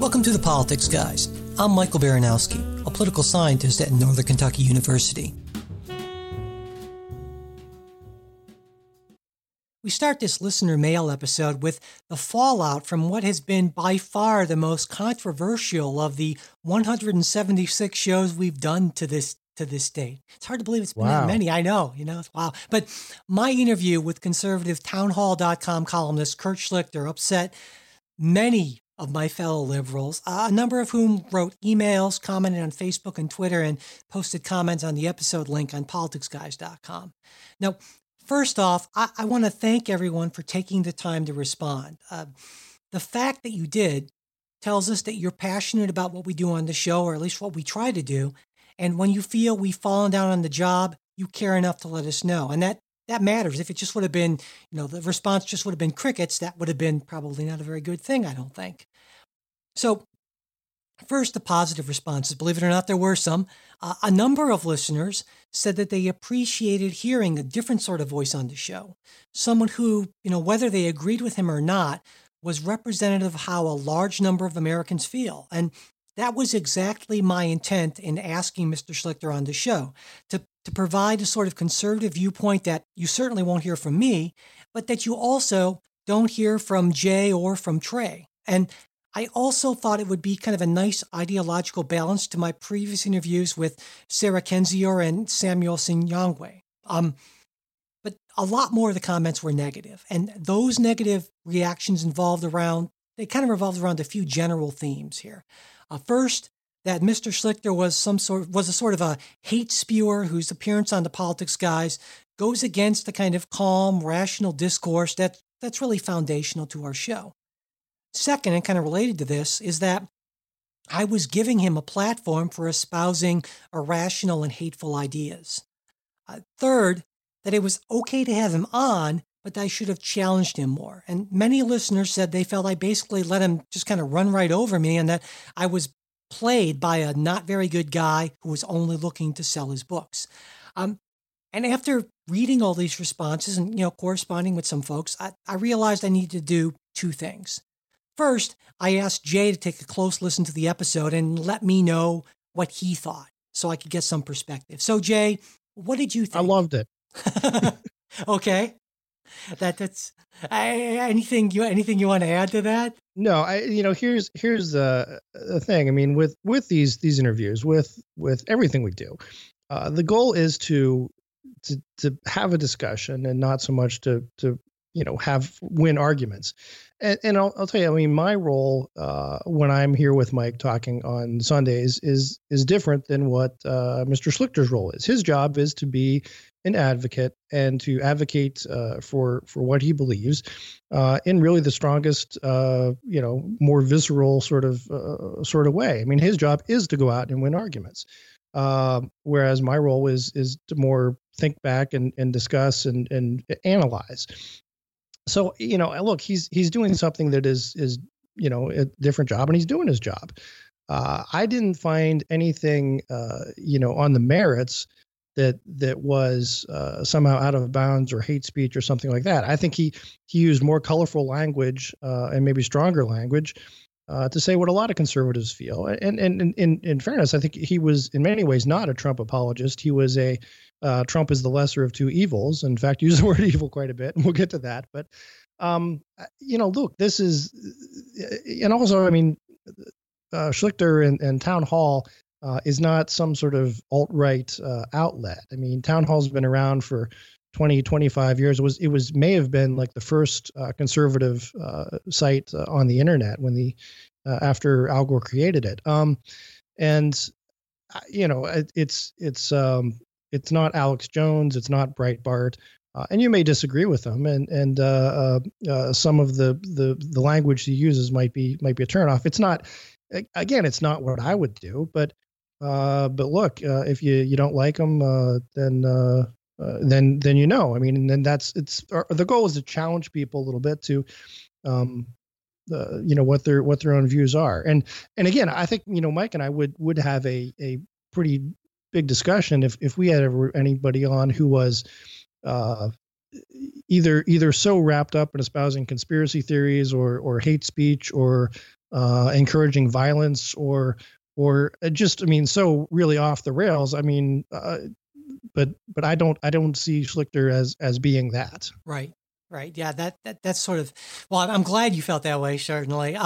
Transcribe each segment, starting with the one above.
Welcome to The Politics Guys. I'm Michael Baranowski, a political scientist at Northern Kentucky University. We start this listener mail episode with the fallout from what has been by far the most controversial of the 176 shows we've done to this date. It's hard to believe it's been that many. I know, it's wow. But my interview with conservative Townhall.com columnist Kurt Schlichter upset many of my fellow liberals, a number of whom wrote emails, commented on Facebook and Twitter, and posted comments on the episode link on politicsguys.com. Now, first off, I want to thank everyone for taking the time to respond. The fact that you did tells us that you're passionate about what we do on the show, or at least what we try to do. And when you feel we've fallen down on the job, you care enough to let us know. And that matters. If it just would have been, the response just would have been crickets, that would have been probably not a very good thing, I don't think. So first, the positive responses. Believe it or not, there were some. A number of listeners said that they appreciated hearing a different sort of voice on the show. Someone who, whether they agreed with him or not, was representative of how a large number of Americans feel. And that was exactly my intent in asking Mr. Schlichter on the show, to provide a sort of conservative viewpoint that you certainly won't hear from me, but that you also don't hear from Jay or from Trey. And I also thought it would be kind of a nice ideological balance to my previous interviews with Sarah Kenzior and Samuel Sinyangwe. But a lot more of the comments were negative, and those negative reactions revolved around a few general themes here. First, that Mr. Schlichter was a sort of a hate spewer whose appearance on The Politics Guys goes against the kind of calm, rational discourse that's really foundational to our show. Second, and kind of related to this, is that I was giving him a platform for espousing irrational and hateful ideas. Third, that it was okay to have him on, but I should have challenged him more. And many listeners said they felt I basically let him just kind of run right over me and that I was played by a not very good guy who was only looking to sell his books. And after reading all these responses and, corresponding with some folks, I realized I needed to do two things. First, I asked Jay to take a close listen to the episode and let me know what he thought so I could get some perspective. So, Jay, what did you think? I loved it. Okay. Anything you want to add to that? No, here's the thing. I mean, with these interviews, with everything we do, the goal is to have a discussion and not so much to have win arguments. And I'll tell you, I mean, my role when I'm here with Mike talking on Sundays is different than what Mr. Schlichter's role is. His job is to be an advocate and to advocate for what he believes in really the strongest, more visceral sort of way. I mean, his job is to go out and win arguments, whereas my role is to more think back and discuss and analyze. So, look, he's doing something that is a different job, and he's doing his job. I didn't find anything, on the merits that was somehow out of bounds or hate speech or something like that. I think he used more colorful language and maybe stronger language to say what a lot of conservatives feel. And in fairness, I think he was in many ways not a Trump apologist. He was a Trump is the lesser of two evils. In fact, use the word evil quite a bit, and we'll get to that. But, look, this is – and also, I mean, Schlichter and Town Hall is not some sort of alt-right outlet. I mean, Town Hall's been around for 20, 25 years. It may have been like the first conservative site on the internet when after Al Gore created it. It's not Alex Jones. It's not Breitbart. And you may disagree with them. And some of the language he uses might be a turnoff. It's not, again, it's not what I would do. But look, if you don't like them, then I mean, and then the goal is to challenge people a little bit to, what their own views are. And again, I think, Mike and I would have a pretty big discussion if we had anybody on who was either so wrapped up in espousing conspiracy theories or hate speech or encouraging violence or just, I mean, so really off the rails. I mean, but I don't see Schlichter as being that. Right. Right. Yeah. That's sort of, well, I'm glad you felt that way. Certainly.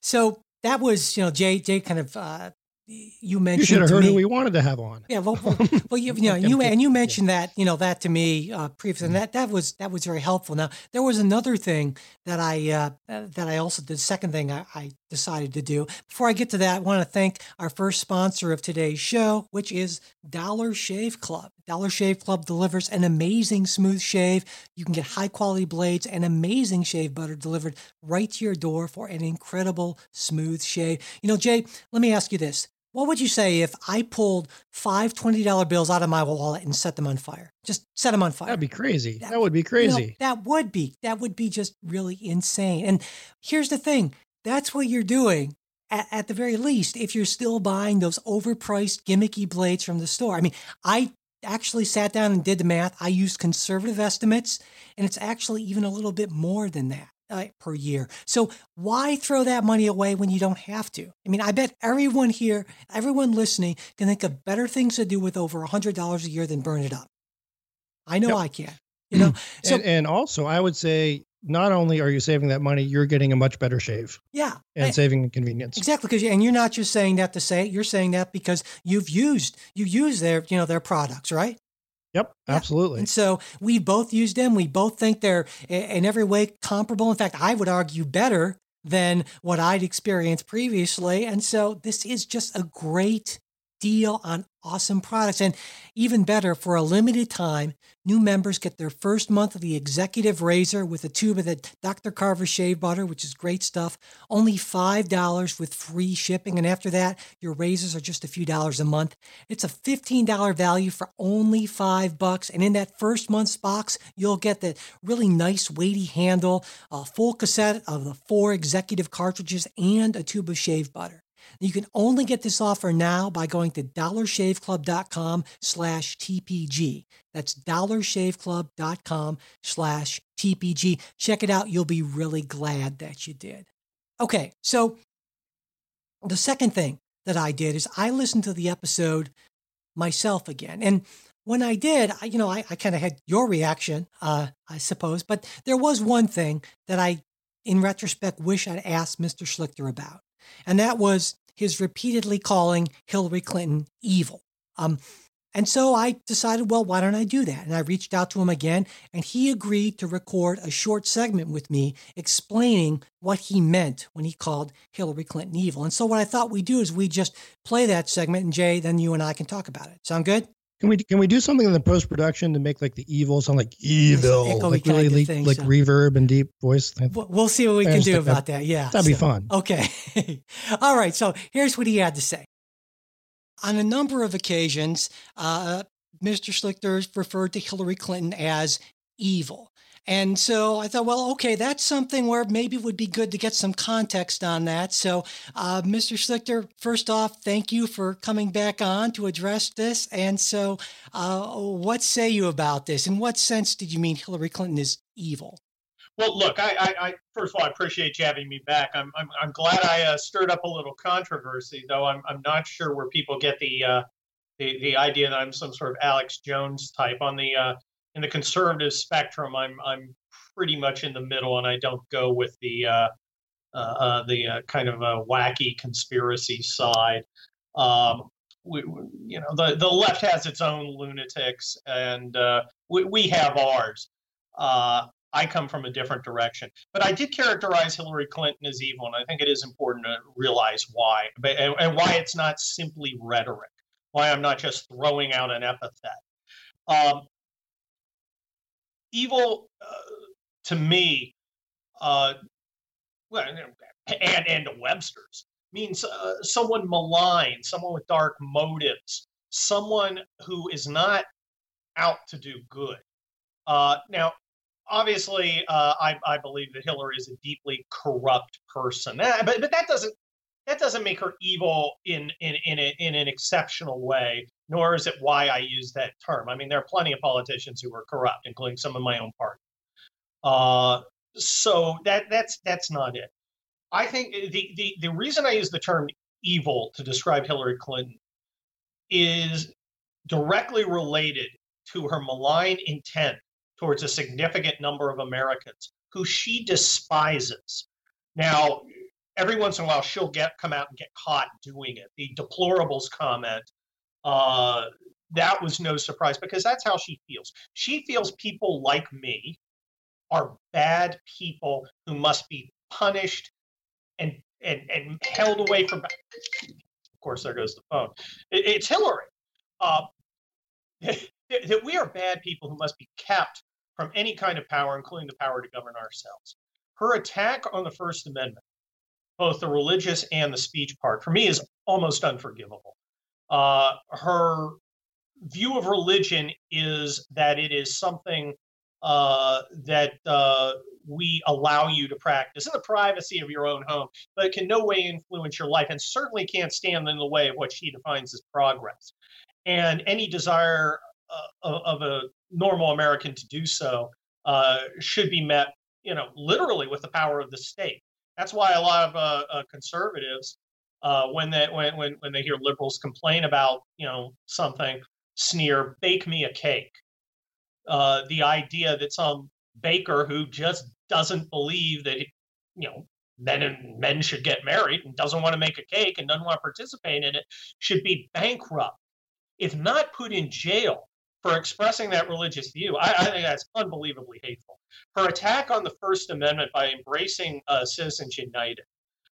So that was, Jay kind of, you mentioned, you should have heard who we wanted to have on. Yeah. Well, you mentioned that, that to me, previously, and that was very helpful. Now there was another thing that I also did. Second thing I decided to do. Before I get to that, I want to thank our first sponsor of today's show, which is Dollar Shave Club. Dollar Shave Club delivers an amazing smooth shave. You can get high-quality blades and amazing shave butter delivered right to your door for an incredible smooth shave. Jay, let me ask you this. What would you say if I pulled 5 $20 bills out of my wallet and set them on fire? Just set them on fire. That'd be crazy. That would be crazy. That would be just really insane. And here's the thing. That's what you're doing, at the very least, if you're still buying those overpriced, gimmicky blades from the store. I mean, I actually sat down and did the math. I used conservative estimates, and it's actually even a little bit more than that per year. So why throw that money away when you don't have to? I mean, I bet everyone here, everyone listening, can think of better things to do with over $100 a year than burn it up. I know. Yep. I can. So, and also, I would say, not only are you saving that money, you're getting a much better shave. Yeah. And saving convenience. Exactly. And you're not just saying that to say it. You're saying that because you use their products, right? Yep. Yeah. Absolutely. And so we both use them. We both think they're in every way comparable. In fact, I would argue better than what I'd experienced previously. And so this is just a great deal on awesome products. And even better, for a limited time, new members get their first month of the executive razor with a tube of the Dr. Carver shave butter, which is great stuff, only $5 with free shipping. And after that, your razors are just a few dollars a month. It's a $15 value for only $5. And in that first month's box, you'll get the really nice weighty handle, a full cassette of the 4 executive cartridges, and a tube of shave butter. You can only get this offer now by going to dollarshaveclub.com/TPG. That's dollarshaveclub.com/TPG. Check it out. You'll be really glad that you did. Okay, so the second thing that I did is I listened to the episode myself again. And when I did, I kind of had your reaction, I suppose. But there was one thing that I, in retrospect, wish I'd asked Mr. Schlichter about. And that was his repeatedly calling Hillary Clinton evil. And so I decided, well, why don't I do that? And I reached out to him again, and he agreed to record a short segment with me explaining what he meant when he called Hillary Clinton evil. And so what I thought we'd do is we just play that segment, and Jay, then you and I can talk about it. Sound good? Can we do something in the post-production to make like the evil sound like evil, like really reverb and deep voice? We'll see what we can do about that. Yeah. That'd be fun. Okay. All right. So here's what he had to say. On a number of occasions, Mr. Schlichter referred to Hillary Clinton as evil. And so I thought, well, okay, that's something where maybe it would be good to get some context on that. So, Mr. Schlichter, first off, thank you for coming back on to address this. And so what say you about this? In what sense did you mean Hillary Clinton is evil? Well, look, I first of all, I appreciate you having me back. I'm glad I stirred up a little controversy, though I'm not sure where people get the idea that I'm some sort of Alex Jones type on the in the conservative spectrum. I'm pretty much in the middle, and I don't go with the kind of a wacky conspiracy side. The left has its own lunatics, and we have ours. I come from a different direction, but I did characterize Hillary Clinton as evil, and I think it is important to realize why, and why it's not simply rhetoric. Why I'm not just throwing out an epithet. Evil, to me, and to Webster's, means someone malign, someone with dark motives, someone who is not out to do good. Now, obviously, I believe that Hillary is a deeply corrupt person, but that doesn't make her evil in an exceptional way, nor is it why I use that term. I mean, there are plenty of politicians who are corrupt, including some of my own party. So that's not it. I think the reason I use the term evil to describe Hillary Clinton is directly related to her malign intent towards a significant number of Americans who she despises. Now, every once in a while, she'll come out and get caught doing it. The deplorables comment, that was no surprise because that's how she feels. She feels people like me are bad people who must be punished and held away from. Of course, there goes the phone. It's Hillary. That we are bad people who must be kept from any kind of power, including the power to govern ourselves. Her attack on the First Amendment, both the religious and the speech part, for me is almost unforgivable. Her view of religion is that it is something that we allow you to practice in the privacy of your own home, but it can no way influence your life and certainly can't stand in the way of what she defines as progress. And any desire of a normal American to do so should be met, literally with the power of the state. That's why a lot of conservatives, when they hear liberals complain about something, sneer, "Bake me a cake." The idea that some baker who just doesn't believe that men should get married and doesn't want to make a cake and doesn't want to participate in it should be bankrupt, if not put in jail for expressing that religious view. I think that's unbelievably hateful. Her attack on the First Amendment by embracing Citizens United,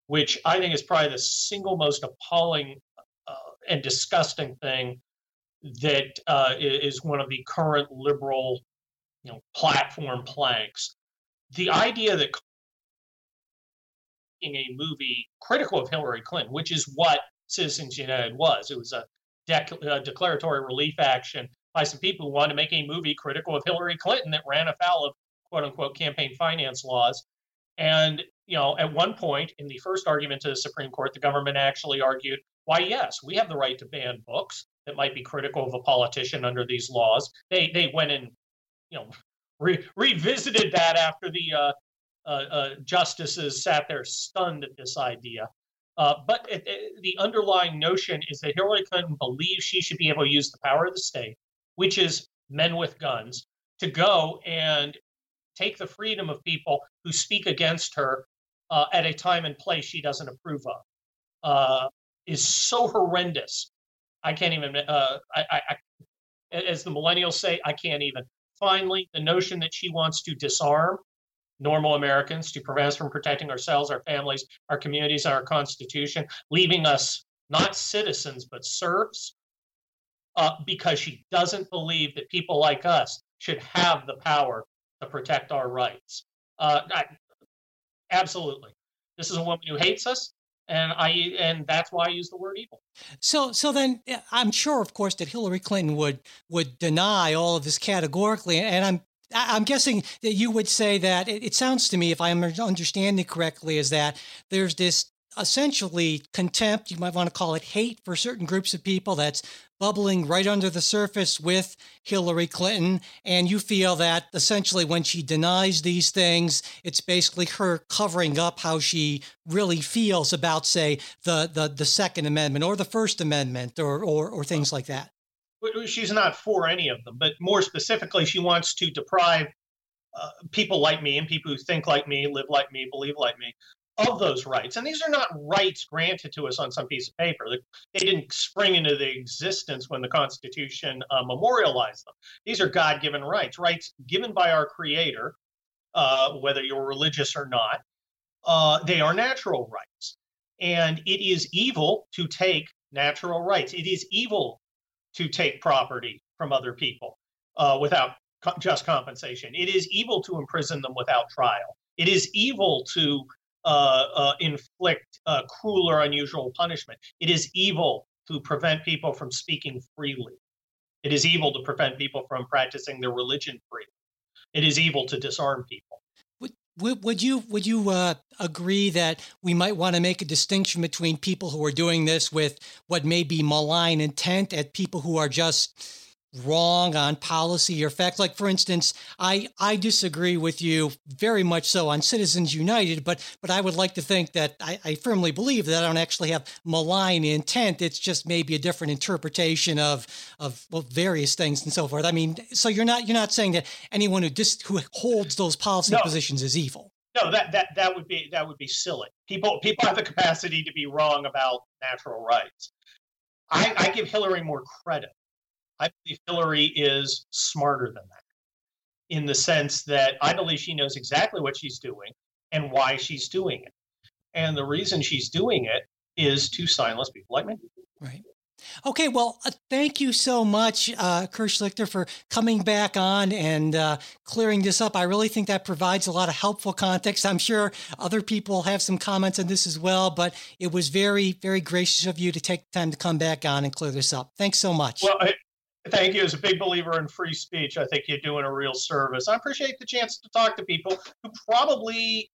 which I think is probably the single most appalling and disgusting thing that is one of the current liberal platform planks. The idea that in a movie critical of Hillary Clinton, which is what Citizens United was, it was a declaratory relief action by some people who wanted to make a movie critical of Hillary Clinton that ran afoul of quote-unquote campaign finance laws. And, at one point in the first argument to the Supreme Court, the government actually argued, why, yes, we have the right to ban books that might be critical of a politician under these laws. They went and, revisited that after the justices sat there stunned at this idea. But the underlying notion is that Hillary Clinton believes she should be able to use the power of the state, which is men with guns, to go and take the freedom of people who speak against her at a time and place she doesn't approve of, is so horrendous. I can't even, I, as the millennials say, I can't even. Finally, the notion that she wants to disarm normal Americans to prevent us from protecting ourselves, our families, our communities, and our Constitution, leaving us not citizens, but serfs, because she doesn't believe that people like us should have the power to protect our rights. Absolutely. This is a woman who hates us. And that's why I use the word evil. So then I'm sure, of course, that Hillary Clinton would deny all of this categorically. And I'm guessing that you would say that it sounds to me, if I'm understanding correctly, is that there's this essentially contempt, you might want to call it hate, for certain groups of people that's bubbling right under the surface with Hillary Clinton. And you feel that essentially when she denies these things, it's basically her covering up how she really feels about, say, the Second Amendment or the First Amendment or things like that. She's not for any of them, but more specifically, she wants to deprive people like me and people who think like me, live like me, believe like me, of those rights. And these are not rights granted to us on some piece of paper. They didn't spring into the existence when the Constitution memorialized them. These are God-given rights given by our Creator, whether you're religious or not. They are natural rights. And it is evil to take natural rights. It is evil to take property from other people without just compensation. It is evil to imprison them without trial. It is evil to inflict cruel or unusual punishment. It is evil to prevent people from speaking freely. It is evil to prevent people from practicing their religion freely. It is evil to disarm people. Would you agree that we might want to make a distinction between people who are doing this with what may be malign intent and people who are just wrong on policy or fact. Like, for instance, I disagree with you very much so on Citizens United, but I would like to think that I firmly believe that I don't actually have malign intent. It's just maybe a different interpretation of various things and so forth. I mean, so you're not saying that anyone who holds those policy positions is evil. No, that would be silly. People have the capacity to be wrong about natural rights. I give Hillary more credit. I believe Hillary is smarter than that, in the sense that I believe she knows exactly what she's doing and why she's doing it. And the reason she's doing it is to silence people like me. Right. Okay. Well, thank you so much, Kurt Schlichter, for coming back on and clearing this up. I really think that provides a lot of helpful context. I'm sure other people have some comments on this as well, but it was very, very gracious of you to take the time to come back on and clear this up. Thanks so much. Well, thank you. As a big believer in free speech, I think you're doing a real service. I appreciate the chance to talk to people who probably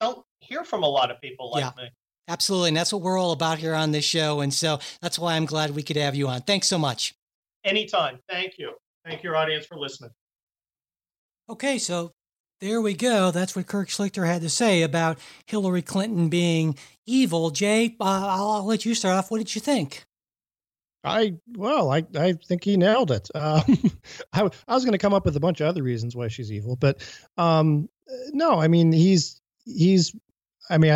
don't hear from a lot of people like me. Absolutely. And that's what we're all about here on this show. And so that's why I'm glad we could have you on. Thanks so much. Anytime. Thank you. Thank your audience for listening. Okay. So there we go. That's what Kurt Schlichter had to say about Hillary Clinton being evil. Jay, I'll let you start off. What did you think? I think he nailed it. I was going to come up with a bunch of other reasons why she's evil, but no, I mean, I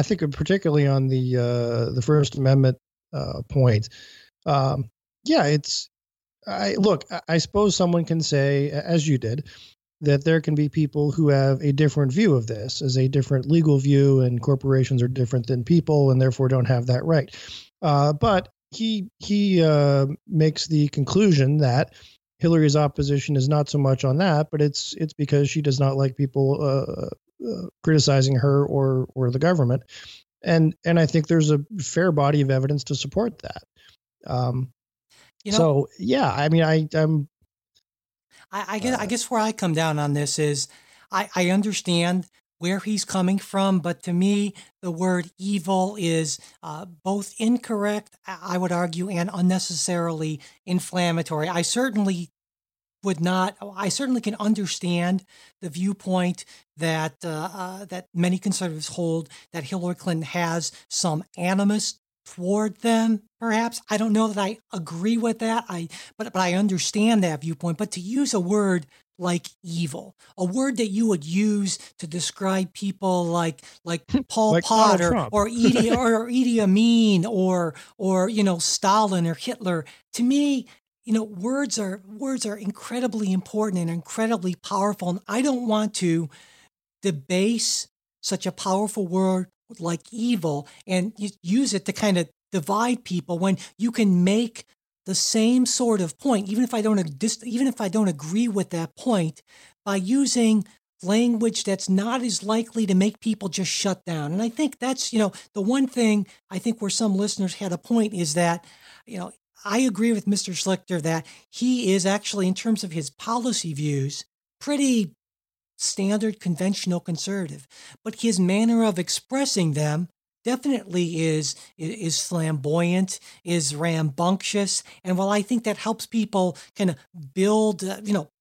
think particularly on the First Amendment point. I suppose someone can say, as you did, that there can be people who have a different view of this, as a different legal view, and corporations are different than people and therefore don't have that right. But he makes the conclusion that Hillary's opposition is not so much on that, but it's because she does not like people criticizing her or the government, and I think there's a fair body of evidence to support that. So yeah, I mean, I guess where I come down on this is I understand where he's coming from, but to me, the word evil is both incorrect, I would argue, and unnecessarily inflammatory. I certainly can understand the viewpoint that that many conservatives hold, that Hillary Clinton has some animus toward them, perhaps. I don't know that I agree with that, but I understand that viewpoint. But to use a word like evil, a word that you would use to describe people like Pol Pot or Idi Amin or Stalin or Hitler. To me, words are incredibly important and incredibly powerful, and I don't want to debase such a powerful word like evil and use it to kind of divide people when you can make the same sort of point, even if I don't agree with that point, by using language that's not as likely to make people just shut down. And I think that's, the one thing I think where some listeners had a point is that, I agree with Mr. Schlichter that he is actually, in terms of his policy views, pretty standard conventional conservative, but his manner of expressing them definitely is flamboyant, is rambunctious. And while I think that helps people kind of build,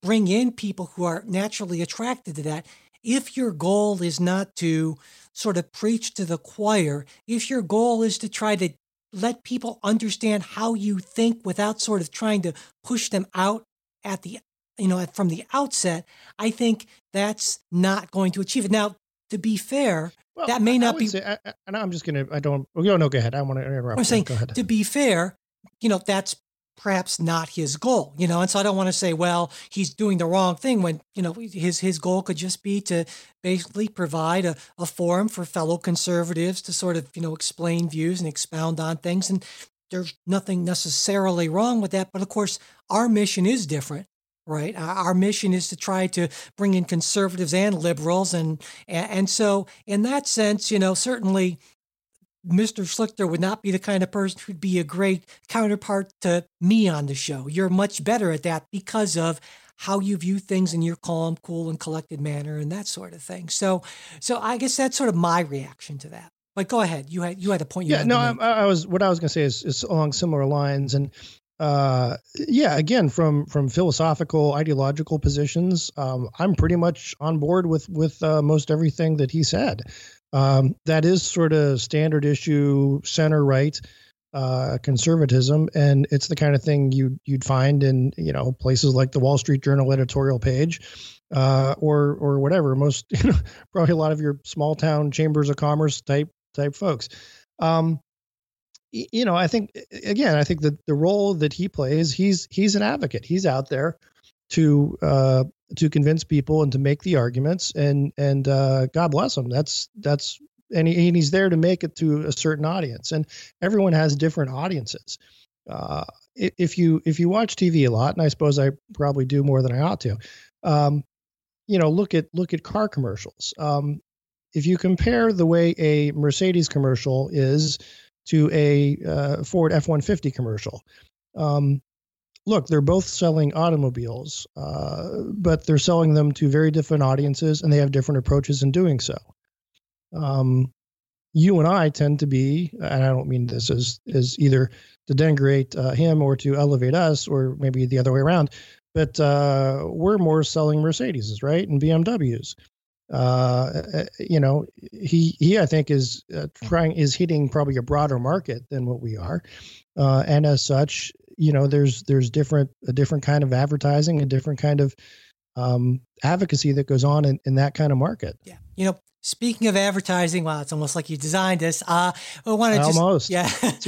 bring in people who are naturally attracted to that, if your goal is not to sort of preach to the choir, if your goal is to try to let people understand how you think without sort of trying to push them out at the, from the outset, I think that's not going to achieve it. Now, to be fair, well, that may not be. Say, go ahead. I don't want to interrupt. I'm saying, go ahead. To be fair, that's perhaps not his goal, and so I don't want to say, well, he's doing the wrong thing when, his goal could just be to basically provide a forum for fellow conservatives to sort of, explain views and expound on things. And there's nothing necessarily wrong with that. But of course, our mission is different. Right. Our mission is to try to bring in conservatives and liberals. And so in that sense, certainly Mr. Schlichter would not be the kind of person who'd be a great counterpart to me on the show. You're much better at that because of how you view things in your calm, cool, and collected manner and that sort of thing. So I guess that's sort of my reaction to that. But go ahead. You had a point. Yeah, no, I was going to say is along similar lines. And Again, from philosophical, ideological positions, I'm pretty much on board with most everything that he said. That is sort of standard issue, center right, conservatism, and it's the kind of thing you'd find in places like the Wall Street Journal editorial page, or whatever. Most probably a lot of your small town chambers of commerce type folks. I think that the role that he plays, he's an advocate. He's out there to convince people and to make the arguments, and God bless him. That's and he's there to make it to a certain audience, and everyone has different audiences. If you watch TV a lot, and I suppose I probably do more than I ought to, look at car commercials. If you compare the way a Mercedes commercial is to a Ford F-150 commercial. Look, they're both selling automobiles, but they're selling them to very different audiences, and they have different approaches in doing so. You and I tend to be, and I don't mean this as either to denigrate him or to elevate us, or maybe the other way around, but we're more selling Mercedes, right, and BMWs. He I think is hitting probably a broader market than what we are, and as such, there's a different kind of advertising, a different kind of advocacy that goes on in that kind of market. Yeah, speaking of advertising, wow, it's almost like you designed this. I want to see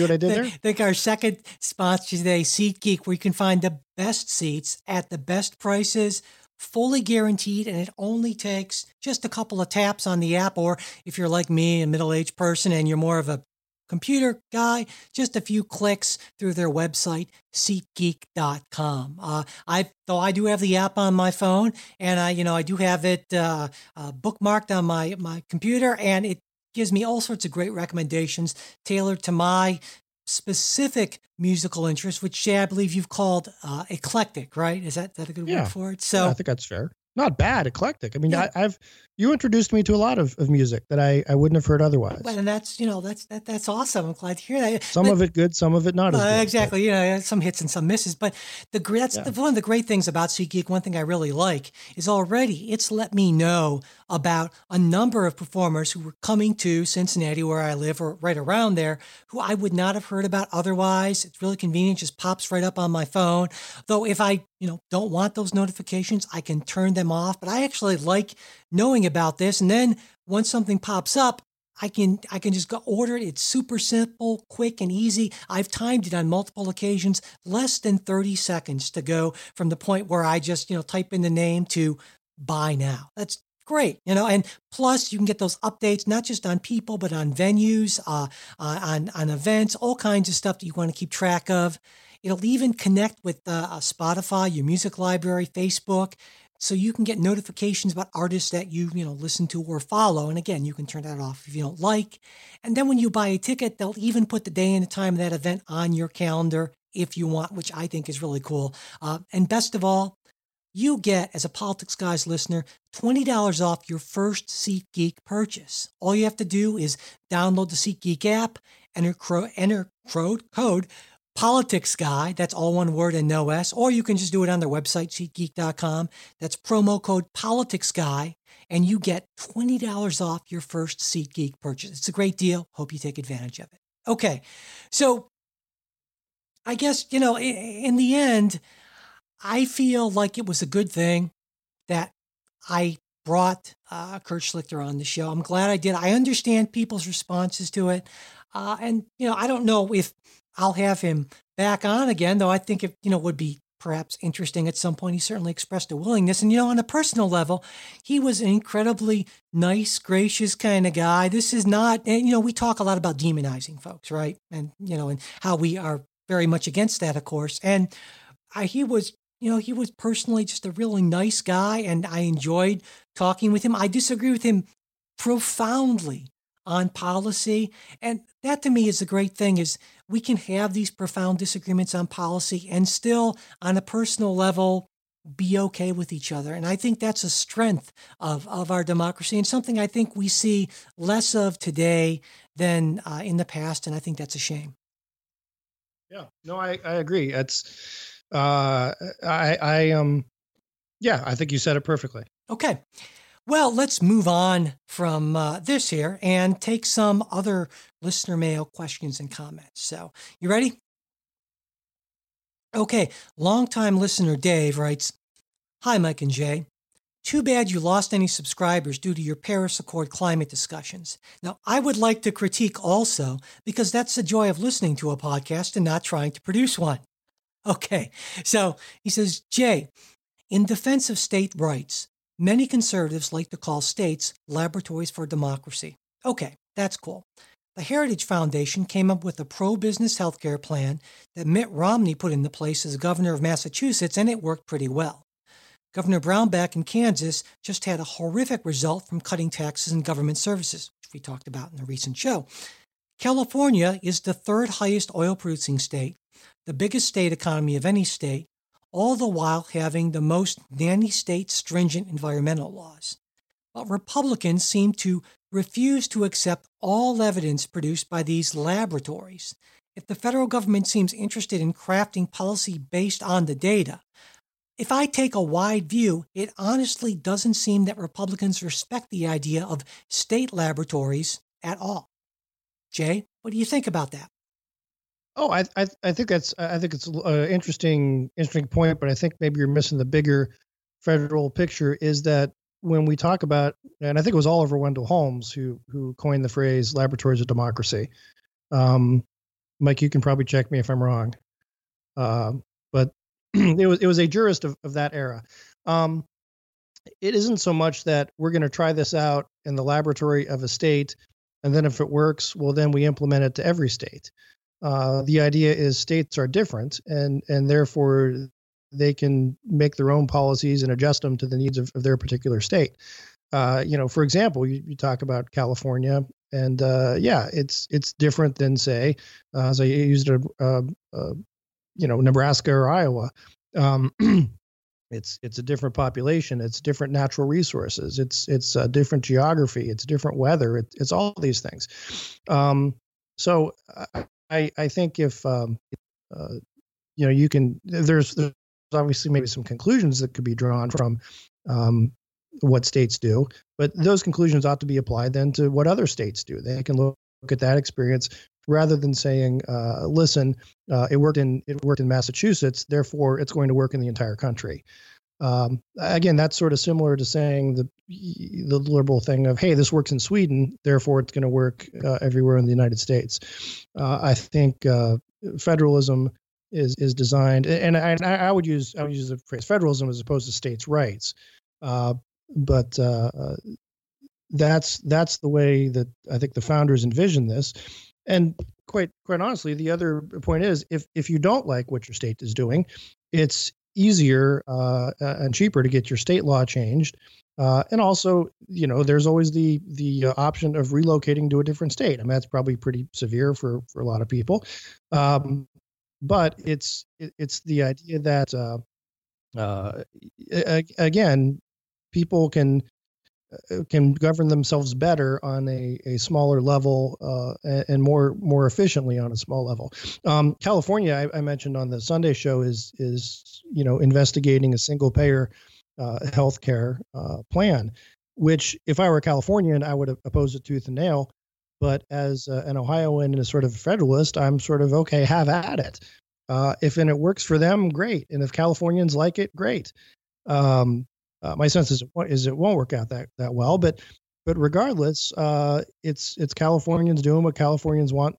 what I did there. I think our second sponsor today, SeatGeek, where you can find the best seats at the best prices. Fully guaranteed, and it only takes just a couple of taps on the app, or if you're like me, a middle-aged person, and you're more of a computer guy, just a few clicks through their website, SeatGeek.com. I do have the app on my phone, and I do have it bookmarked on my computer, and it gives me all sorts of great recommendations tailored to my specific musical interest, which Jay, I believe you've called eclectic, right? Is that a good word for it? So I think that's fair. Not bad, eclectic. I mean, yeah. You introduced me to a lot of music that I wouldn't have heard otherwise. Well, and that's awesome. I'm glad to hear that. Some of it good, some of it not as good. Exactly. But, some hits and some misses. But one of the great things about SeatGeek, one thing I really like is already it's let me know about a number of performers who were coming to Cincinnati, where I live, or right around there, who I would not have heard about otherwise. It's really convenient. Just pops right up on my phone. Though if I don't want those notifications, I can turn them off. But I actually like knowing about this, and then once something pops up, I can just go order it. It's super simple, quick, and easy. I've timed it on multiple occasions, less than 30 seconds to go from the point where I just type in the name to buy now. That's great, and plus you can get those updates not just on people but on venues, on events, all kinds of stuff that you want to keep track of. It'll even connect with Spotify, your music library, Facebook. So you can get notifications about artists that you listen to or follow. And again, you can turn that off if you don't like. And then when you buy a ticket, they'll even put the day and the time of that event on your calendar if you want, which I think is really cool. And best of all, you get, as a Politics Guys listener, $20 off your first SeatGeek purchase. All you have to do is download the SeatGeek app, enter code Politics Guy, that's all one word and no S, or you can just do it on their website, SeatGeek.com. That's promo code Politics Guy, and you get $20 off your first SeatGeek purchase. It's a great deal. Hope you take advantage of it. Okay, so I guess, in the end, I feel like it was a good thing that I brought Kurt Schlichter on the show. I'm glad I did. I understand people's responses to it, and I don't know if I'll have him back on again, though I think it would be perhaps interesting at some point. He certainly expressed a willingness. And, on a personal level, he was an incredibly nice, gracious kind of guy. This is not, we talk a lot about demonizing folks, right? And, and how we are very much against that, of course. And he was personally just a really nice guy, and I enjoyed talking with him. I disagree with him profoundly on policy. And that to me is the great thing is we can have these profound disagreements on policy and still on a personal level be okay with each other. And I think that's a strength of our democracy and something I think we see less of today than in the past. And I think that's a shame. Yeah, no, I agree. It's yeah, I think you said it perfectly. Okay. Well, let's move on from this here and take some other listener mail questions and comments. So you ready? Okay. Longtime listener Dave writes, "Hi, Mike and Jay. Too bad you lost any subscribers due to your Paris Accord climate discussions. Now, I would like to critique also because that's the joy of listening to a podcast and not trying to produce one." Okay. So he says, "Jay, in defense of state rights, many conservatives like to call states laboratories for democracy." Okay, that's cool. The Heritage Foundation came up with a pro-business healthcare plan that Mitt Romney put into place as governor of Massachusetts, and it worked pretty well. Governor Brownback in Kansas just had a horrific result from cutting taxes and government services, which we talked about in a recent show. California is the third highest oil-producing state, the biggest state economy of any state, all the while having the most nanny state stringent environmental laws. But Republicans seem to refuse to accept all evidence produced by these laboratories. If the federal government seems interested in crafting policy based on the data, if I take a wide view, it honestly doesn't seem that Republicans respect the idea of state laboratories at all. Jay, what do you think about that? Oh, I think it's an interesting point, but I think maybe you're missing the bigger federal picture. Is that when we talk about, and I think it was Oliver Wendell Holmes who coined the phrase "laboratories of democracy." Mike, you can probably check me if I'm wrong, but it was a jurist of that era. It isn't so much that we're going to try this out in the laboratory of a state, and then if it works, well, then we implement it to every state. The idea is states are different and therefore they can make their own policies and adjust them to the needs of their particular state. For example, you talk about California and, it's different than say, as I used Nebraska or Iowa. It's a different population. It's different natural resources. It's a different geography. It's different weather. It's all these things. So I think if, there's obviously maybe some conclusions that could be drawn from what states do, but those conclusions ought to be applied then to what other states do. They can look at that experience rather than saying, it worked in Massachusetts, therefore it's going to work in the entire country. Again, that's sort of similar to saying the liberal thing of, hey, this works in Sweden, therefore it's going to work everywhere in the United States. I think federalism is designed, and I would use the phrase federalism as opposed to states' rights. But that's the way that I think the founders envisioned this. And quite honestly, the other point is, if you don't like what your state is doing, it's easier and cheaper to get your state law changed, and also there's always the option of relocating to a different state. I mean, that's probably pretty severe for a lot of people, but it's the idea that again, people can govern themselves better on a smaller level and more efficiently on a small level. California, I mentioned on the Sunday show, is investigating a single payer healthcare plan, which if I were a Californian, I would have opposed it tooth and nail. But as an Ohioan and a sort of federalist, I'm sort of okay, have at it. If it works for them, great. And if Californians like it, great. My sense is it won't work out that well, but regardless, it's Californians doing what Californians want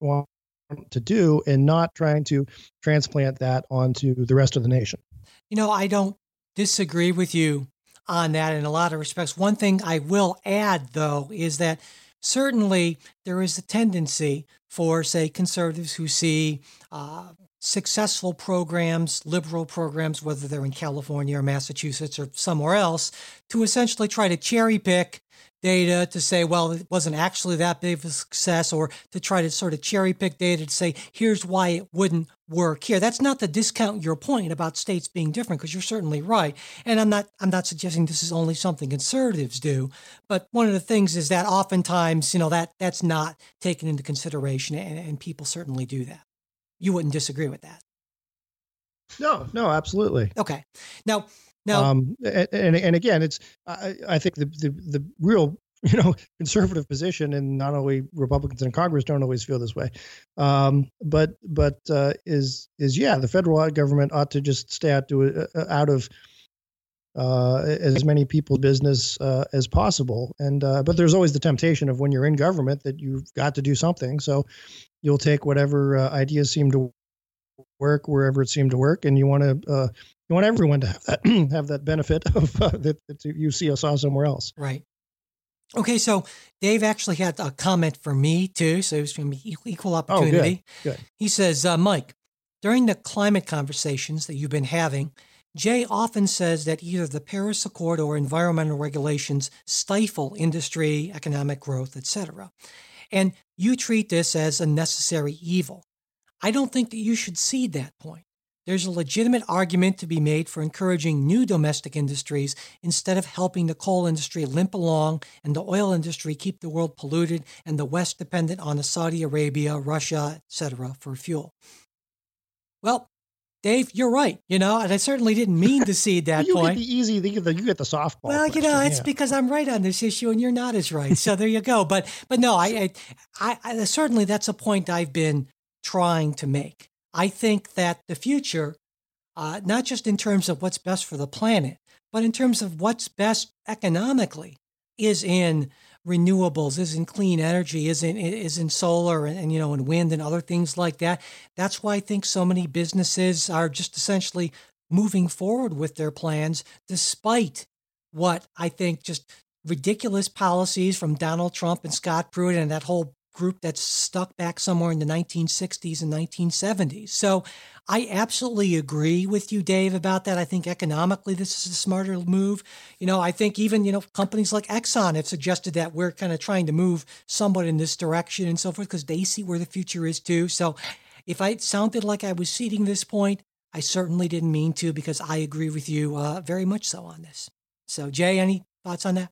to do and not trying to transplant that onto the rest of the nation. I don't disagree with you on that in a lot of respects. One thing I will add, though, is that certainly there is a tendency for, say, conservatives who see successful programs, liberal programs, whether they're in California or Massachusetts or somewhere else, to essentially try to cherry pick data to say, well, it wasn't actually that big of a success, or to try to sort of cherry pick data to say, here's why it wouldn't work here. That's not to discount your point about states being different, because you're certainly right. And I'm not suggesting this is only something conservatives do, but one of the things is that oftentimes, that's not taken into consideration, and people certainly do that. you wouldn't disagree with that. No, absolutely. Okay. Now, and again, it's I think the real conservative position, and not only Republicans in Congress don't always feel this way, but the federal government ought to just stay out of as many people's business as possible. But there's always the temptation of when you're in government that you've got to do something. So you'll take whatever ideas seem to work wherever it seemed to work, and you want everyone to have that benefit of that you see or saw somewhere else. Right. Okay, so Dave actually had a comment for me too, so it's going to be equal opportunity. Oh, good. He says, Mike, during the climate conversations that you've been having, Jay often says that either the Paris Accord or environmental regulations stifle industry, economic growth, etc., and you treat this as a necessary evil. I don't think that you should cede that point. There's a legitimate argument to be made for encouraging new domestic industries instead of helping the coal industry limp along and the oil industry keep the world polluted and the West dependent on Saudi Arabia, Russia, etc. for fuel. Well, Dave, you're right, and I certainly didn't mean to cede that point. You get the easy, you get the softball. Well, it's because I'm right on this issue and you're not as right. So there you go. But no, I certainly that's a point I've been trying to make. I think that the future, not just in terms of what's best for the planet, but in terms of what's best economically, is in renewables, is in clean energy, is in solar and wind and other things like that. That's why I think so many businesses are just essentially moving forward with their plans, despite what I think just ridiculous policies from Donald Trump and Scott Pruitt and that whole group that's stuck back somewhere in the 1960s and 1970s. So I absolutely agree with you, Dave, about that. I think economically, this is a smarter move. I think even, companies like Exxon have suggested that we're kind of trying to move somewhat in this direction and so forth, because they see where the future is too. So if I sounded like I was ceding this point, I certainly didn't mean to, because I agree with you very much so on this. So Jay, any thoughts on that?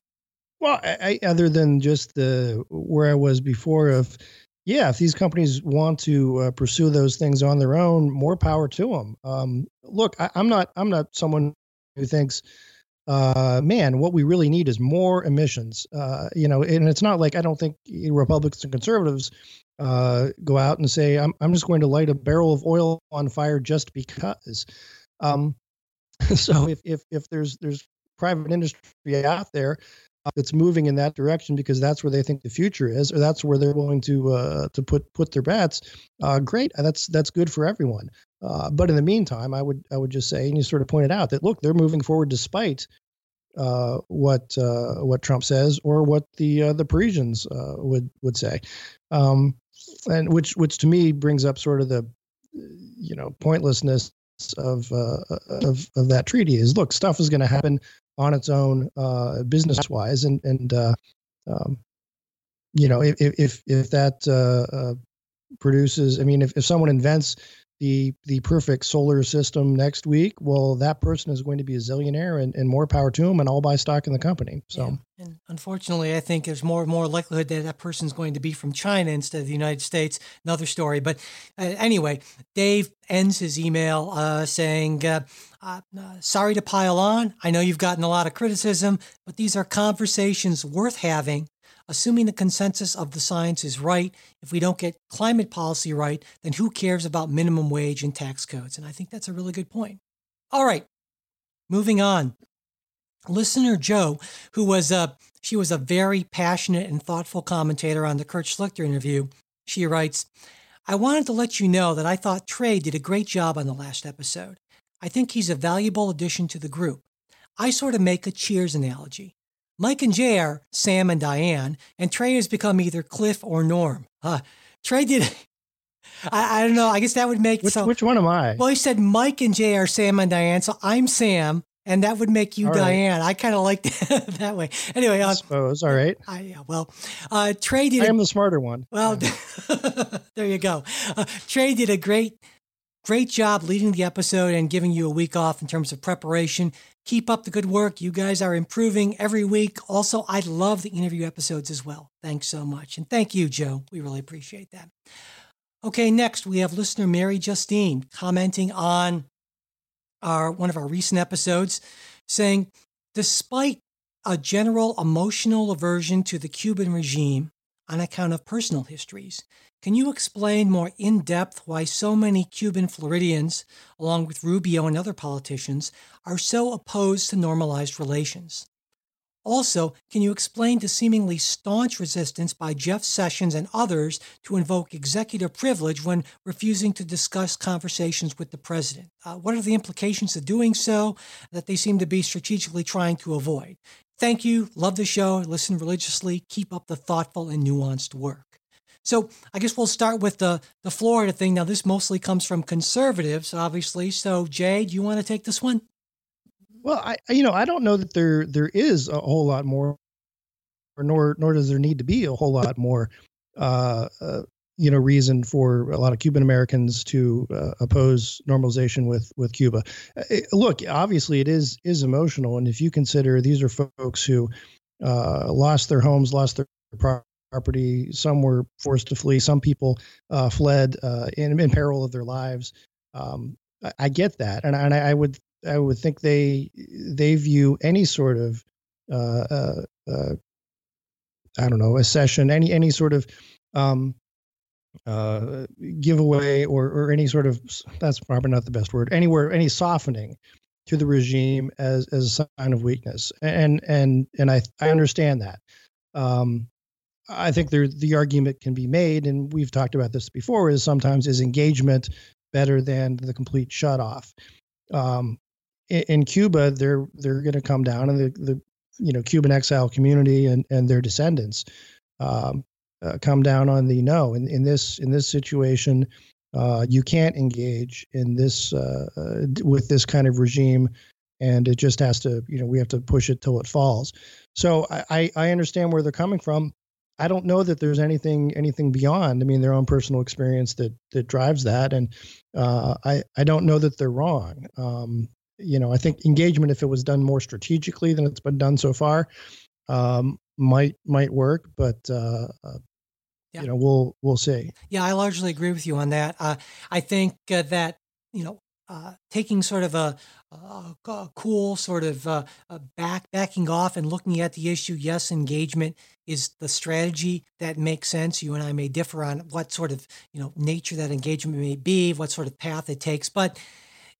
Well, other than just where I was before of, if these companies want to pursue those things on their own, more power to them. Look, I'm not someone who thinks, what we really need is more emissions. And it's not like I don't think Republicans and conservatives go out and say, I'm just going to light a barrel of oil on fire just because. So if there's private industry out there that's moving in that direction because that's where they think the future is, or that's where they're willing to put their bets. Great, that's good for everyone. But in the meantime, I would just say, and you sort of pointed out that look, they're moving forward despite what Trump says or what the Parisians would say, and which to me brings up sort of the pointlessness of that treaty. Is look, stuff is going to happen on its own, business wise. If that, produces, if someone invents the perfect solar system next week, well, that person is going to be a zillionaire and more power to them, and I'll buy stock in the company. So, yeah. And unfortunately, I think there's more likelihood that that person's going to be from China instead of the United States. Another story. But anyway, Dave ends his email saying, sorry to pile on. I know you've gotten a lot of criticism, but these are conversations worth having. Assuming the consensus of the science is right, if we don't get climate policy right, then who cares about minimum wage and tax codes? And I think that's a really good point. All right, moving on. Listener Joe, who was she was a very passionate and thoughtful commentator on the Kurt Schlichter interview, she writes, I wanted to let you know that I thought Trey did a great job on the last episode. I think he's a valuable addition to the group. I sort of make a Cheers analogy. Mike and Jay are Sam and Diane, and Trey has become either Cliff or Norm. Trey did, I don't know, I guess that would make... Which one am I? Well, he said Mike and Jay are Sam and Diane, so I'm Sam, and that would make you all Diane. Right. I kind of liked it that way. Anyway. I suppose, all right. Trey did... I am the smarter one. Well, there you go. Trey did a great job leading the episode and giving you a week off in terms of preparation. Keep up the good work. You guys are improving every week. Also, I love the interview episodes as well. Thanks so much. And thank you, Joe. We really appreciate that. Okay, next we have listener Mary Justine commenting on one of our recent episodes, saying, despite a general emotional aversion to the Cuban regime on account of personal histories, can you explain more in depth why so many Cuban Floridians, along with Rubio and other politicians, are so opposed to normalized relations? Also, can you explain the seemingly staunch resistance by Jeff Sessions and others to invoke executive privilege when refusing to discuss conversations with the president? What are the implications of doing so that they seem to be strategically trying to avoid? Thank you. Love the show. Listen religiously. Keep up the thoughtful and nuanced work. So I guess we'll start with the Florida thing. Now, this mostly comes from conservatives, obviously. So, Jay, do you want to take this one? Well, I don't know that there is a whole lot more, nor does there need to be a whole lot more, reason for a lot of Cuban Americans to oppose normalization with Cuba. Look, obviously, it is emotional, and if you consider these are folks who lost their homes, lost their property, some were forced to flee, some people fled in peril of their lives. I get that, and I would think they view any sort of accession, any sort of giveaway or any sort of, that's probably not the best word, any softening to the regime as a sign of weakness, and I understand that. I think the argument can be made, and we've talked about this before, is sometimes is engagement better than the complete shutoff. In Cuba, they're going to come down, and the Cuban exile community and their descendants come down on the no. In this situation, you can't engage in this with this kind of regime, and it just has to, we have to push it till it falls. So I understand where they're coming from. I don't know that there's anything beyond, their own personal experience that drives that. And I don't know that they're wrong. I think engagement, if it was done more strategically than it's been done so far, might work, but yeah. We'll see. Yeah, I largely agree with you on that. I think that, taking sort of a cool sort of backing off and looking at the issue. Yes, engagement is the strategy that makes sense. You and I may differ on what sort of nature that engagement may be, what sort of path it takes. But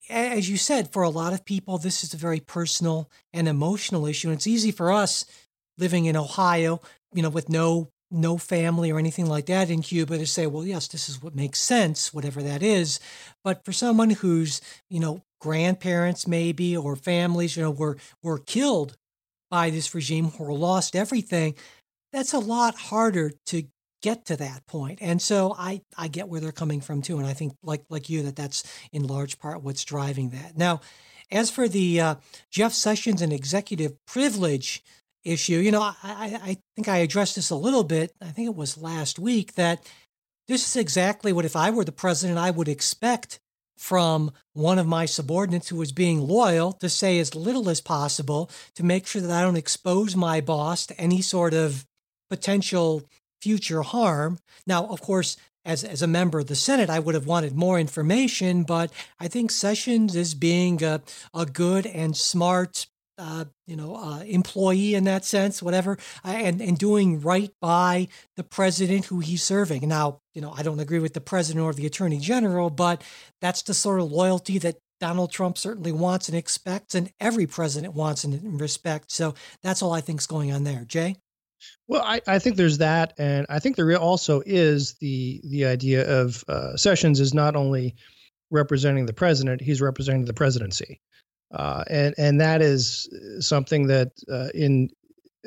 as you said, for a lot of people, this is a very personal and emotional issue. And it's easy for us living in Ohio, with no family or anything like that in Cuba, to say, well, yes, this is what makes sense, whatever that is. But for someone whose, grandparents maybe, or families, were killed by this regime or lost everything, that's a lot harder to get to that point. And so I get where they're coming from too. And I think like you, that's in large part what's driving that. Now, as for the Jeff Sessions and executive privilege issue, I think I addressed this a little bit. I think it was last week, that this is exactly what, if I were the president, I would expect from one of my subordinates who was being loyal, to say as little as possible to make sure that I don't expose my boss to any sort of potential future harm. Now, of course, as a member of the Senate, I would have wanted more information, but I think Sessions is being a good and smart employee in that sense, whatever, and doing right by the president who he's serving. Now, I don't agree with the president or the attorney general, but that's the sort of loyalty that Donald Trump certainly wants and expects, and every president wants and respects. So that's all I think is going on there. Jay? Well, I think there's that. And I think there also is the idea of Sessions is not only representing the president, he's representing the presidency. And that is something that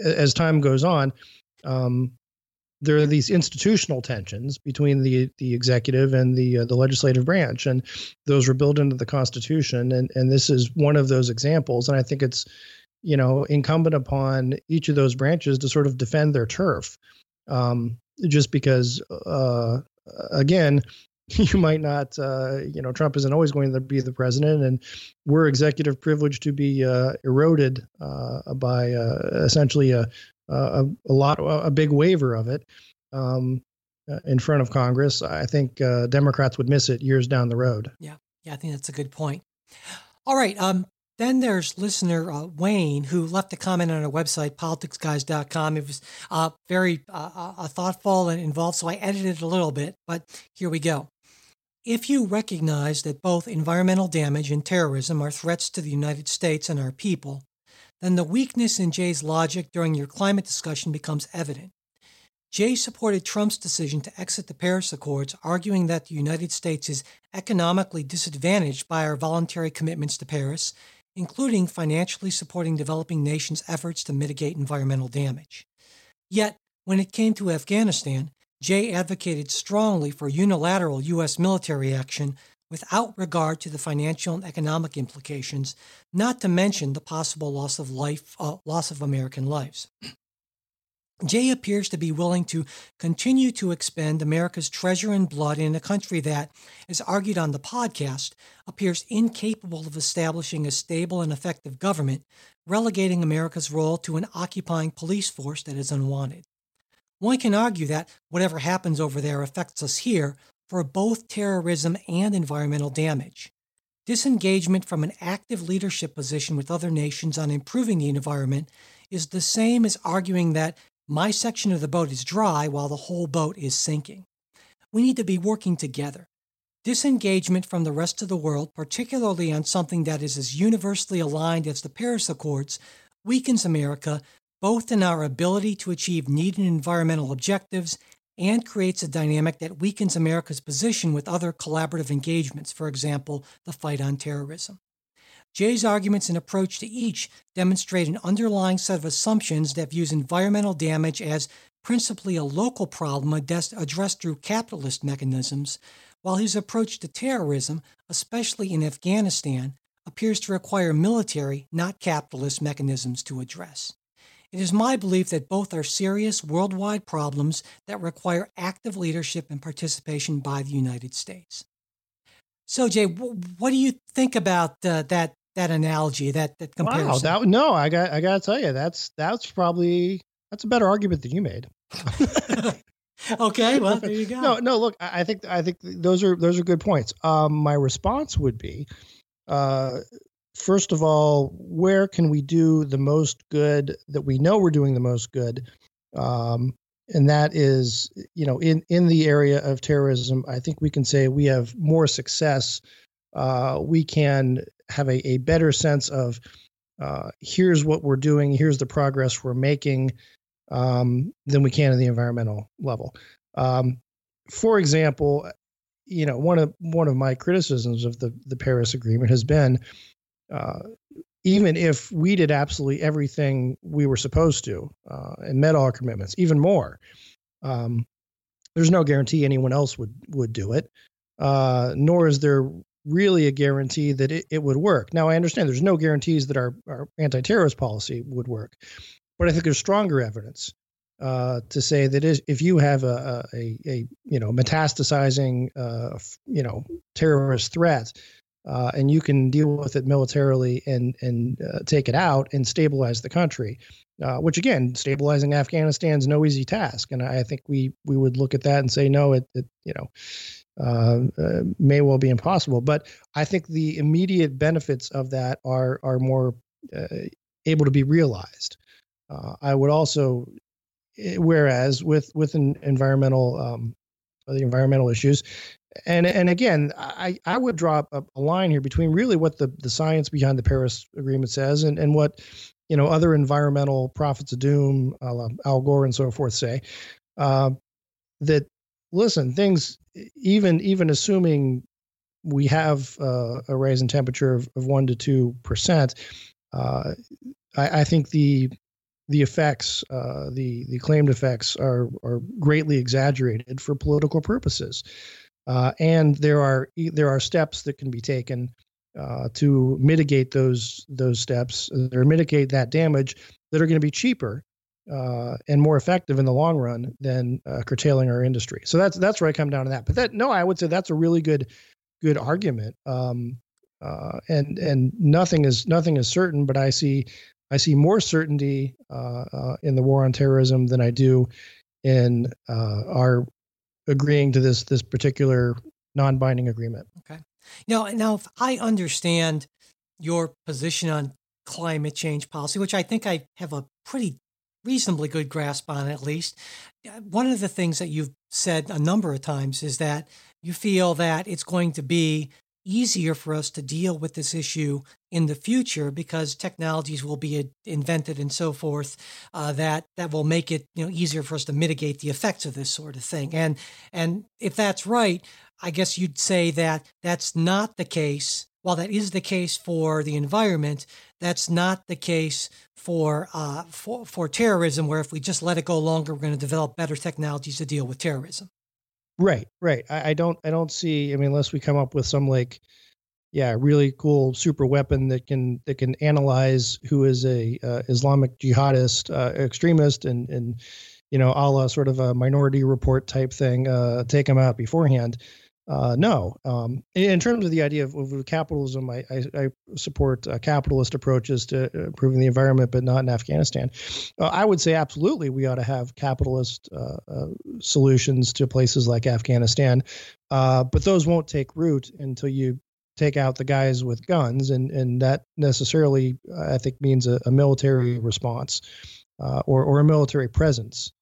as time goes on, there are these institutional tensions between the executive and the legislative branch, and those were built into the Constitution. And this is one of those examples. And I think it's, incumbent upon each of those branches to sort of defend their turf, just because, again, you might not, Trump isn't always going to be the president, and we're executive privilege to be eroded by essentially a big waiver of it. in front of Congress, I think Democrats would miss it years down the road. Yeah, I think that's a good point. All right. Then there's listener Wayne, who left a comment on our website, politicsguys.com. It was very thoughtful and involved, so I edited it a little bit, but here we go. If you recognize that both environmental damage and terrorism are threats to the United States and our people, then the weakness in Jay's logic during your climate discussion becomes evident. Jay supported Trump's decision to exit the Paris Accords, arguing that the United States is economically disadvantaged by our voluntary commitments to Paris, including financially supporting developing nations' efforts to mitigate environmental damage. Yet, when it came to Afghanistan, Jay advocated strongly for unilateral U.S. military action without regard to the financial and economic implications, not to mention the possible loss of American lives. Jay appears to be willing to continue to expend America's treasure and blood in a country that, as argued on the podcast, appears incapable of establishing a stable and effective government, relegating America's role to an occupying police force that is unwanted. One can argue that whatever happens over there affects us here for both terrorism and environmental damage. Disengagement from an active leadership position with other nations on improving the environment is the same as arguing that my section of the boat is dry while the whole boat is sinking. We need to be working together. Disengagement from the rest of the world, particularly on something that is as universally aligned as the Paris Accords, weakens America both in our ability to achieve needed environmental objectives and creates a dynamic that weakens America's position with other collaborative engagements, for example, the fight on terrorism. Jay's arguments and approach to each demonstrate an underlying set of assumptions that views environmental damage as principally a local problem addressed through capitalist mechanisms, while his approach to terrorism, especially in Afghanistan, appears to require military, not capitalist mechanisms to address. It is my belief that both are serious worldwide problems that require active leadership and participation by the United States. So, Jay, what do you think about that analogy, that comparison? Wow, I gotta tell you, that's probably a better argument than you made. Okay, well, there you go. No, look, I think those are good points. My response would be, first of all, where can we do the most good that we know we're doing the most good? And that is, in the area of terrorism, I think we can say we have more success. We can have a better sense of here's what we're doing, here's the progress we're making than we can in the environmental level. For example, one of my criticisms of the Paris Agreement has been, even if we did absolutely everything we were supposed to and met all our commitments, even more, there's no guarantee anyone else would do it, nor is there really a guarantee that it would work. Now, I understand there's no guarantees that our anti-terrorist policy would work, but I think there's stronger evidence to say that if you have a metastasizing terrorist threat, and you can deal with it militarily and take it out and stabilize the country, which, again, stabilizing Afghanistan is no easy task. And I think we would look at that and say, no, it may well be impossible. But I think the immediate benefits of that are more able to be realized. I would also, whereas with an environmental the environmental issues. And again, I would draw a line here between really what the science behind the Paris Agreement says and what, other environmental prophets of doom, Al Gore and so forth, say. That, listen, things, even assuming we have a rise in temperature of 1% to 2%, I think the effects, the claimed effects are greatly exaggerated for political purposes. And there are steps that can be taken to mitigate those steps or mitigate that damage that are going to be cheaper and more effective in the long run than curtailing our industry. So that's where I come down to that. But I would say that's a really good argument. And nothing is certain, but I see more certainty in the war on terrorism than I do in our agreeing to this particular non-binding agreement. Okay. Now, if I understand your position on climate change policy, which I think I have a pretty reasonably good grasp on, at least, one of the things that you've said a number of times is that you feel that it's going to be easier for us to deal with this issue in the future because technologies will be invented and so forth that will make it easier for us to mitigate the effects of this sort of thing. And if that's right, I guess you'd say that that's not the case. While that is the case for the environment, that's not the case for terrorism, where if we just let it go longer, we're going to develop better technologies to deal with terrorism. Right. I don't see, unless we come up with some really cool super weapon that can analyze who is a Islamic jihadist extremist and a la sort of a Minority Report type thing, take them out beforehand. No. In terms of the idea of capitalism, I support capitalist approaches to improving the environment, but not in Afghanistan. I would say absolutely we ought to have capitalist solutions to places like Afghanistan, but those won't take root until you take out the guys with guns, and that necessarily, I think, means a military response or a military presence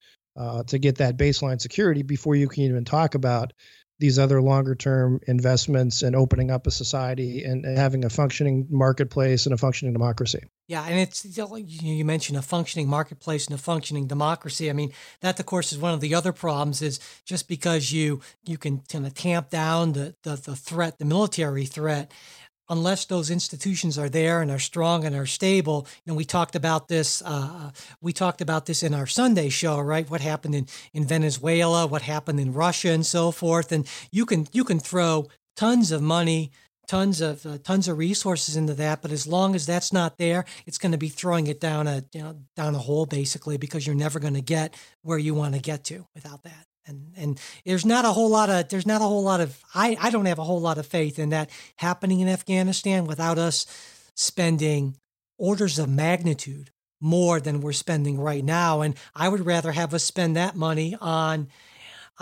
to get that baseline security before you can even talk about these other longer term investments and opening up a society and having a functioning marketplace and a functioning democracy. Yeah. And you mentioned a functioning marketplace and a functioning democracy. That of course is one of the other problems, is just because you can kind of tamp down the threat, the military threat, unless those institutions are there and are strong and are stable. And we talked about this. In our Sunday show, right? What happened in Venezuela? What happened in Russia, and so forth? And you can throw tons of money, tons of resources into that, but as long as that's not there, it's going to be throwing it down a hole basically, because you're never going to get where you want to get to without that. And there's not a whole lot of I don't have a whole lot of faith in that happening in Afghanistan without us spending orders of magnitude more than we're spending right now. And I would rather have us spend that money on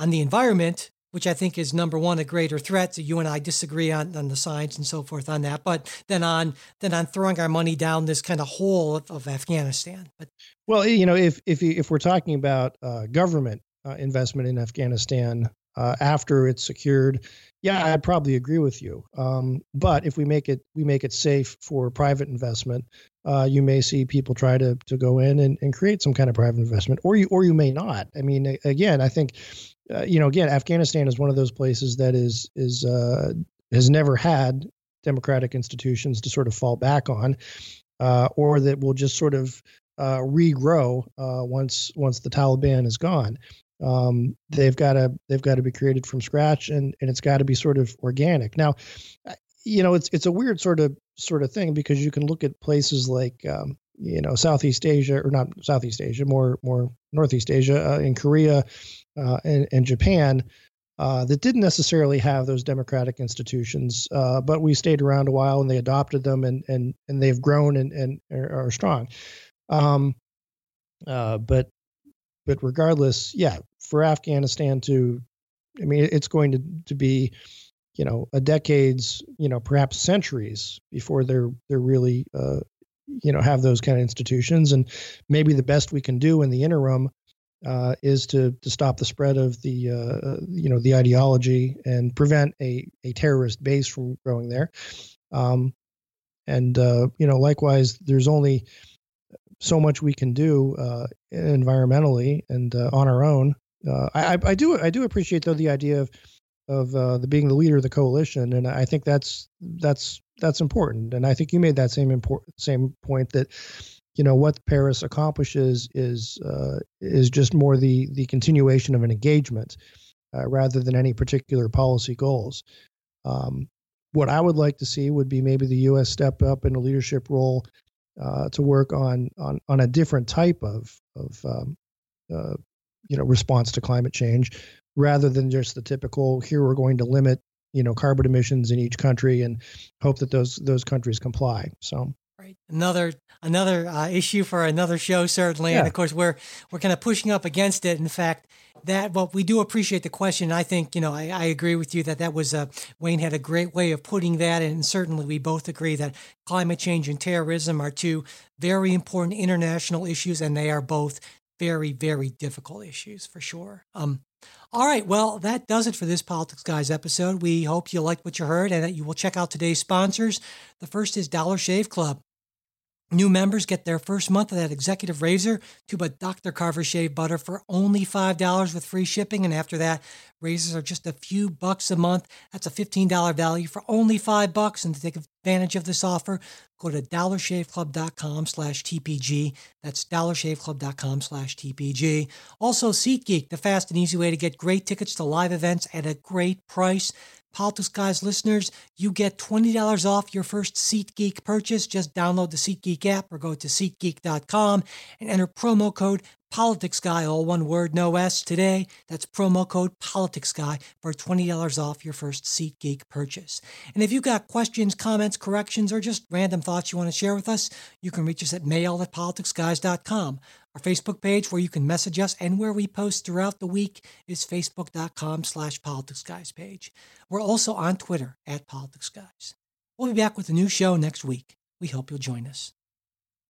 the environment, which I think is number one, a greater threat. So you and I disagree on the science and so forth on that, but then on throwing our money down this kind of hole of Afghanistan. But well, if we're talking about government investment in Afghanistan after it's secured, I'd probably agree with you. But if we make it safe for private investment, you may see people try to go in and create some kind of private investment, or you may not. I think, Afghanistan is one of those places that is has never had democratic institutions to sort of fall back on, or that will just sort of regrow once the Taliban is gone. They've got to be created from scratch, and it's got to be sort of organic. Now, it's a weird sort of thing, because you can look at places like Southeast Asia, or not Southeast Asia, more Northeast Asia, in Korea and Japan, that didn't necessarily have those democratic institutions, but we stayed around a while and they adopted them, and they've grown and are strong. But regardless, for Afghanistan to, it's going to be, a decades, perhaps centuries before they're really, have those kind of institutions. And maybe the best we can do in the interim, is to stop the spread of the, the ideology and prevent a terrorist base from growing there. Likewise, there's only so much we can do environmentally and on our own. I do appreciate though the idea of being the leader of the coalition, and I think that's important. And I think you made that same point that what Paris accomplishes is just more the continuation of an engagement rather than any particular policy goals. What I would like to see would be maybe the U.S. step up in a leadership role, to work on a different type of response to climate change, rather than just the typical, here we're going to limit, carbon emissions in each country and hope that those countries comply. So. Right. Another issue for another show, certainly. Yeah. And of course, we're kind of pushing up against it. In fact, that, but we do appreciate the question. I think, you know, I agree with you that was, Wayne had a great way of putting that. And certainly we both agree that climate change and terrorism are two very important international issues, and they are both very, very difficult issues for sure. All right. Well, that does it for this Politics Guys episode. We hope you liked what you heard and that you will check out today's sponsors. The first is Dollar Shave Club. New members get their first month of that executive razor tube of Dr. Carver Shave Butter for only $5 with free shipping. And after that, razors are just a few bucks a month. That's a $15 value for only $5. And to take advantage of this offer, go to dollarshaveclub.com/TPG. That's dollarshaveclub.com/TPG. Also, SeatGeek, the fast and easy way to get great tickets to live events at a great price. Politics Guys listeners, you get $20 off your first SeatGeek purchase. Just download the SeatGeek app or go to SeatGeek.com and enter promo code PoliticsGuy, all one word, no S, today. That's promo code PoliticsGuy for $20 off your first SeatGeek purchase. And if you've got questions, comments, corrections, or just random thoughts you want to share with us, you can reach us at mail@politicsguys.com. Our Facebook page, where you can message us and where we post throughout the week, is facebook.com/politicsguys page. We're also on Twitter @politicsguys. We'll be back with a new show next week. We hope you'll join us.